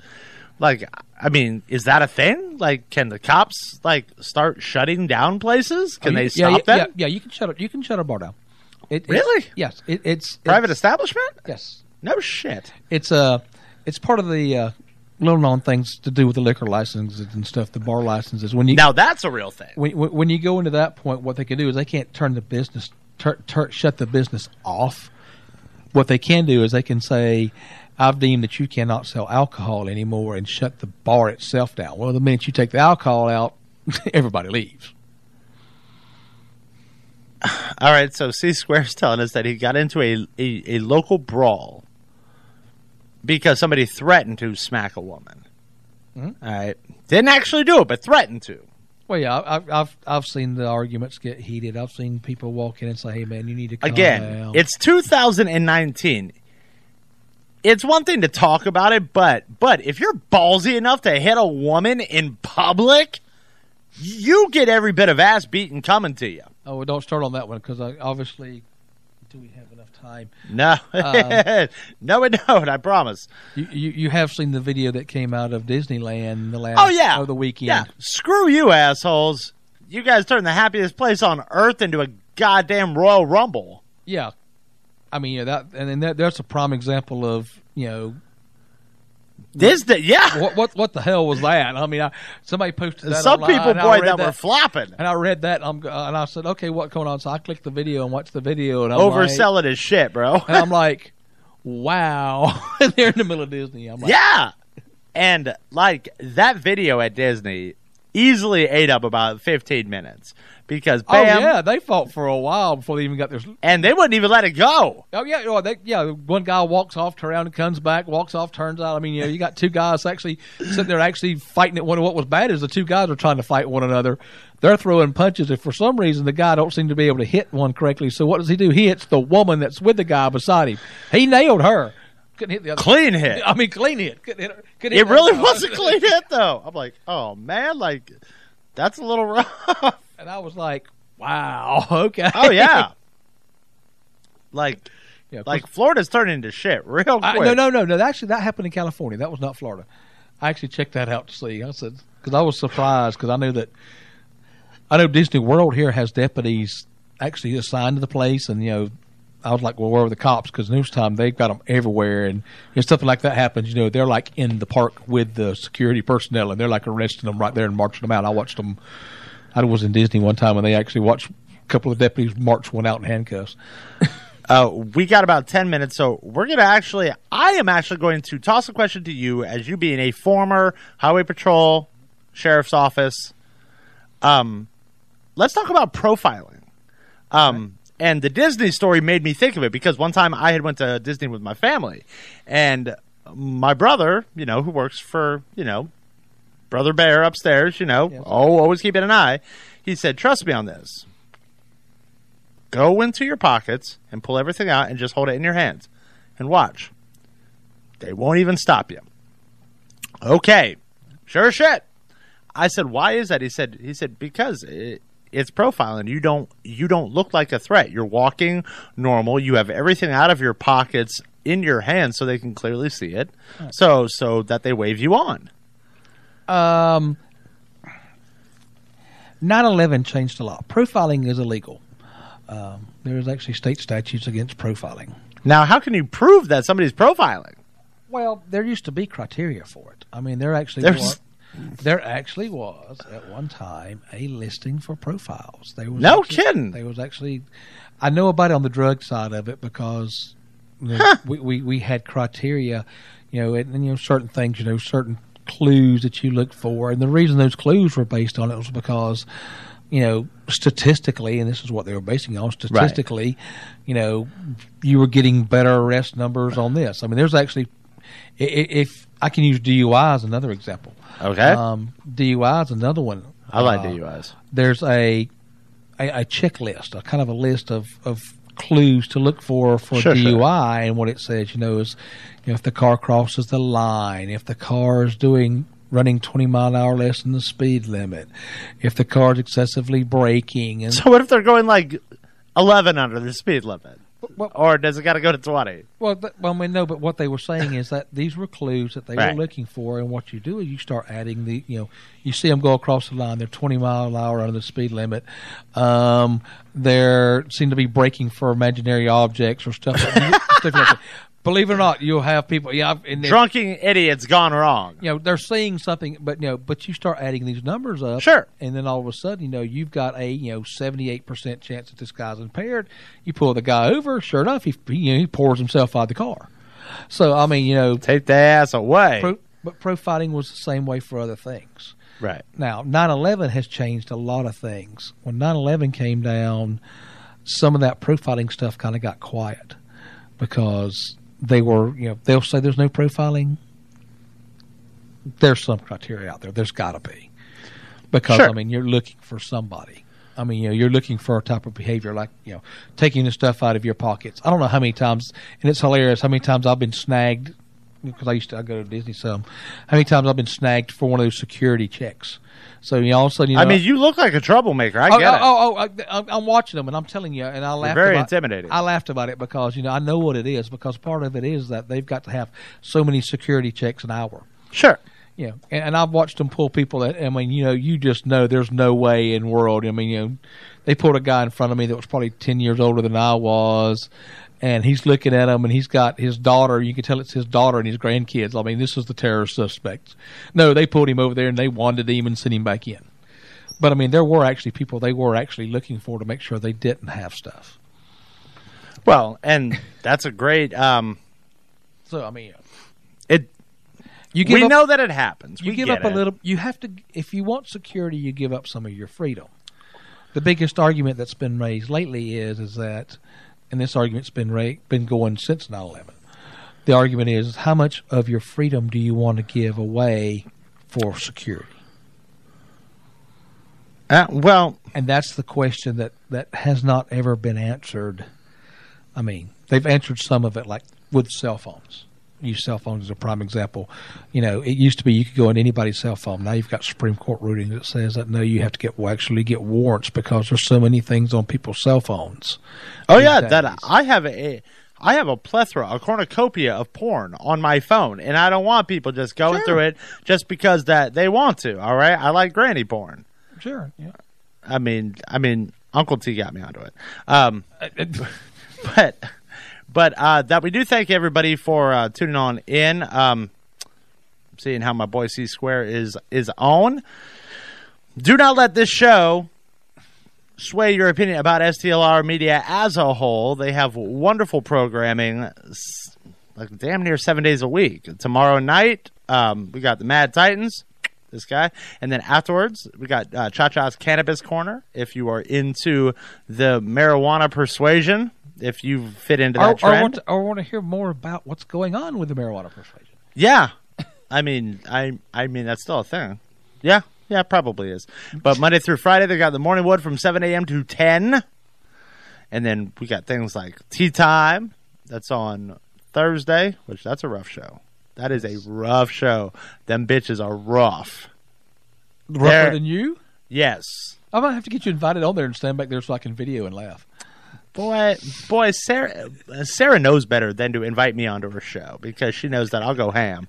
Like, I mean, is that a thing? Like, can the cops start shutting down places? Can they stop them? Yeah, you can shut a bar down. Really? Yes. It's private establishment? Yes. No shit. It's part of the little-known things to do with the liquor licenses and stuff. The bar licenses. Now that's a real thing. When you go into that point, what they can do is they can't turn the business, shut the business off. What they can do is they can say, I've deemed that you cannot sell alcohol anymore, and shut the bar itself down. Well, the minute you take the alcohol out, everybody leaves. All right, so C-Square's telling us that he got into a local brawl because somebody threatened to smack a woman. Mm-hmm. All right. Didn't actually do it, but threatened to. Well, yeah, I've seen the arguments get heated. I've seen people walk in and say, hey, man, you need to calm down. It's 2019. It's one thing to talk about it, but if you're ballsy enough to hit a woman in public, you get every bit of ass beating coming to you. Oh, well, don't start on that one, because obviously, do we have enough time? No. No, we don't, I promise. You have seen the video that came out of Disneyland the weekend. Yeah. Screw you, assholes. You guys turned the happiest place on earth into a goddamn Royal Rumble. Yeah. I mean, that's a prime example of, you know, What the hell was that? I mean, somebody posted that online. Some people, boy, that were flopping. And I read that, and I said, okay, what's going on? So I clicked the video and watched the video. And I'm overselling his shit, bro. And I'm like, wow. They're in the middle of Disney. I'm like, yeah. And, that video at Disney easily ate up about 15 minutes. Because, bam. Oh, yeah, they fought for a while before they even got their... And they wouldn't even let it go. Oh, yeah, one guy walks off, turns around, comes back, walks off, turns out. I mean, you got two guys actually sitting there actually fighting at one. What was bad is the two guys are trying to fight one another. They're throwing punches, and for some reason the guy don't seem to be able to hit one correctly. So what does he do? He hits the woman that's with the guy beside him. He nailed her. Couldn't hit the other. Clean hit. I mean, clean hit. Couldn't hit her. Couldn't hit it really was a clean hit, though. I'm like, oh, man, that's a little rough. And I was like, wow, okay. Oh, yeah. Florida's turning into shit real quick. No. Actually, that happened in California. That was not Florida. I actually checked that out to see. I said, because I was surprised, because I know Disney World here has deputies actually assigned to the place. And, you know, I was like, well, where were the cops? Because news time, they've got them everywhere. And if something like that happens, you know, they're like in the park with the security personnel, and they're like arresting them right there and marching them out. I watched them. I was in Disney one time, and they actually watched a couple of deputies march one out in handcuffs. We got about 10 minutes, so we're going to I am actually going to toss a question to you, as you being a former Highway Patrol, Sheriff's Office. Let's talk about profiling. And the Disney story made me think of it because one time I had went to Disney with my family, and my brother, you know, who works for, you know, Brother Bear upstairs, you know, always keeping an eye. He said, trust me on this. Go into your pockets and pull everything out and just hold it in your hands and watch. They won't even stop you. Okay. Sure shit. I said, why is that? He said, because it's profiling. You don't look like a threat. You're walking normal. You have everything out of your pockets in your hands so they can clearly see it. Okay. So that they wave you on. 9/11 changed the law. Profiling is illegal. There is actually state statutes against profiling. Now, how can you prove that somebody's profiling? Well, there used to be criteria for it. I mean, there actually was at one time a listing for profiles. No kidding. There was actually, I know about it on the drug side of it because we had criteria, you know, and you know certain things, you know, certain clues that you look for, and the reason those clues were based on it was because, you know, statistically, and this is what they were basing on statistically, right, you know, you were getting better arrest numbers on this. I mean, there's actually, if I can use DUI as another example. Okay. DUI is another one. I like DUIs. There's a checklist, a kind of a list of clues to look for DUI, and what it says, you know, is, you know, if the car crosses the line, if the car is running 20 miles an hour less than the speed limit, if the car is excessively braking, and so what if they're going like 11 under the speed limit, or does it got to go to 20? Well, I mean, no, but what they were saying is that these were clues that they were looking for, and what you do is you start adding the, you know, you see them go across the line, they're 20 miles an hour under the speed limit, they seem to be braking for imaginary objects or stuff like that. Believe it or not, you'll have people. Yeah, drunken idiots gone wrong. You know, they're seeing something, but you know, but you start adding these numbers up, sure, and then all of a sudden, you know, you've got a 78% chance that this guy's impaired. You pull the guy over, sure enough, he pours himself out of the car. So I mean, you know, take their ass away. But profiling was the same way for other things. Right now, 9/11 has changed a lot of things. When 9/11 came down, some of that profiling stuff kind of got quiet because they were, you know, they'll say there's no profiling. There's some criteria out there. There's got to be. Because, sure, I mean, you're looking for somebody. I mean, you know, you're looking for a type of behavior like, you know, taking the stuff out of your pockets. I don't know how many times, and it's hilarious, how many times I've been snagged, because I go to Disney some, how many times I've been snagged for one of those security checks. So, you know, all of a sudden, you know, I mean, you look like a troublemaker. I get it. I'm watching them, and I'm telling you, and I laughed. Very intimidating. I laughed about it because, you know, I know what it is, because part of it is that they've got to have so many security checks an hour. Sure. Yeah, you know, and I've watched them pull people that, I mean, you know, you just know there's no way in the world. I mean, you know, they pulled a guy in front of me that was probably 10 years older than I was, and he's looking at him, and he's got his daughter. You can tell it's his daughter and his grandkids. I mean, this is the terrorist suspect. No, they pulled him over there, and they wanted him and sent him back in. But, I mean, there were actually people they were actually looking for to make sure they didn't have stuff. Well, and that's a great so, I mean, we know that it happens. You give up a little. You have to, if you want security, you give up some of your freedom. The biggest argument that's been raised lately is that, and this argument's been going since 9/11. The argument is, how much of your freedom do you want to give away for security? Well, and that's the question that has not ever been answered. I mean, they've answered some of it, like with cell phones. Use cell phones as a prime example. You know, it used to be you could go on anybody's cell phone. Now you've got Supreme Court ruling that says that no, you have to actually get warrants because there's so many things on people's cell phones. Oh yeah, days. That I have a plethora, a cornucopia of porn on my phone, and I don't want people just going through it just because that they want to. All right, I like granny porn. Sure. Yeah. I mean, Uncle T got me onto it. But that we do thank everybody for tuning on in, seeing how my boy C Square is on. Do not let this show sway your opinion about STLR Media as a whole. They have wonderful programming, like damn near 7 days a week. Tomorrow night, we got the Mad Titans. this guy. And then afterwards, we got Cha-Cha's Cannabis Corner. If you are into the marijuana persuasion, if you fit into that trend. I want to hear more about what's going on with the marijuana persuasion. Yeah. I mean, that's still a thing. Yeah. Yeah, it probably is. But Monday through Friday, they got the Morning Wood from 7 a.m. to 10. And then we got things like Tea Time. That's on Thursday, which that's a rough show. That is a rough show. Them bitches are rough. Rougher than you? Yes. I'm going to have to get you invited on there and stand back there so I can video and laugh. Boy, Sarah knows better than to invite me onto her show because she knows that I'll go ham.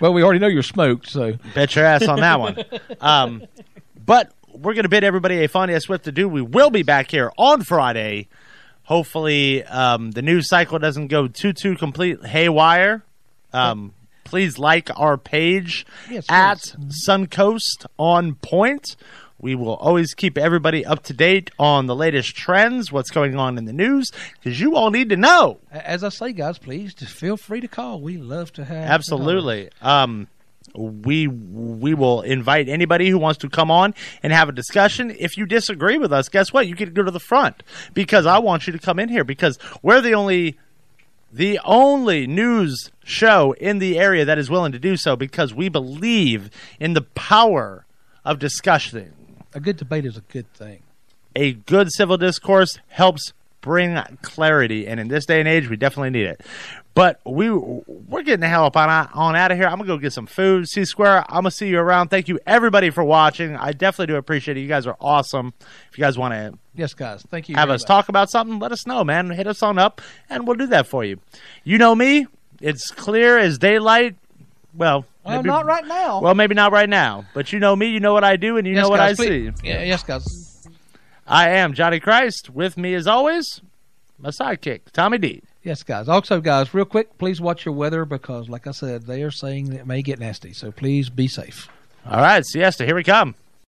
Well, we already know you're smoked, so. Bet your ass on that one. But we're going to bid everybody a fond and swift adieu. We will be back here on Friday. Hopefully, the news cycle doesn't go too complete haywire. Please like our page at Suncoast On Point. We will always keep everybody up to date on the latest trends, what's going on in the news, because you all need to know. As I say, guys, please just feel free to call. We love to have. Absolutely. We will invite anybody who wants to come on and have a discussion. If you disagree with us, guess what? You can go to the front, because I want you to come in here, because we're the only news show in the area that is willing to do so, because we believe in the power of discussion. A good debate is a good thing. A good civil discourse helps bring clarity, and in this day and age, we definitely need it. But we're getting the hell up on out of here. I'm going to go get some food. C-Square, I'm going to see you around. Thank you, everybody, for watching. I definitely do appreciate it. You guys are awesome. If you guys want to thank you. Have us talk about something, let us know, man. Hit us on up, and we'll do that for you. You know me. It's clear as daylight. Well, maybe not right now. Well, maybe not right now. But you know me. You know what I do, and you know what I see. Yeah, yes, guys. I am Johnny Christ. With me, as always, my sidekick, Tommy D. Yes, guys. Also, guys, real quick, please watch your weather because, like I said, they are saying that it may get nasty. So please be safe. All right, siesta. Here we come.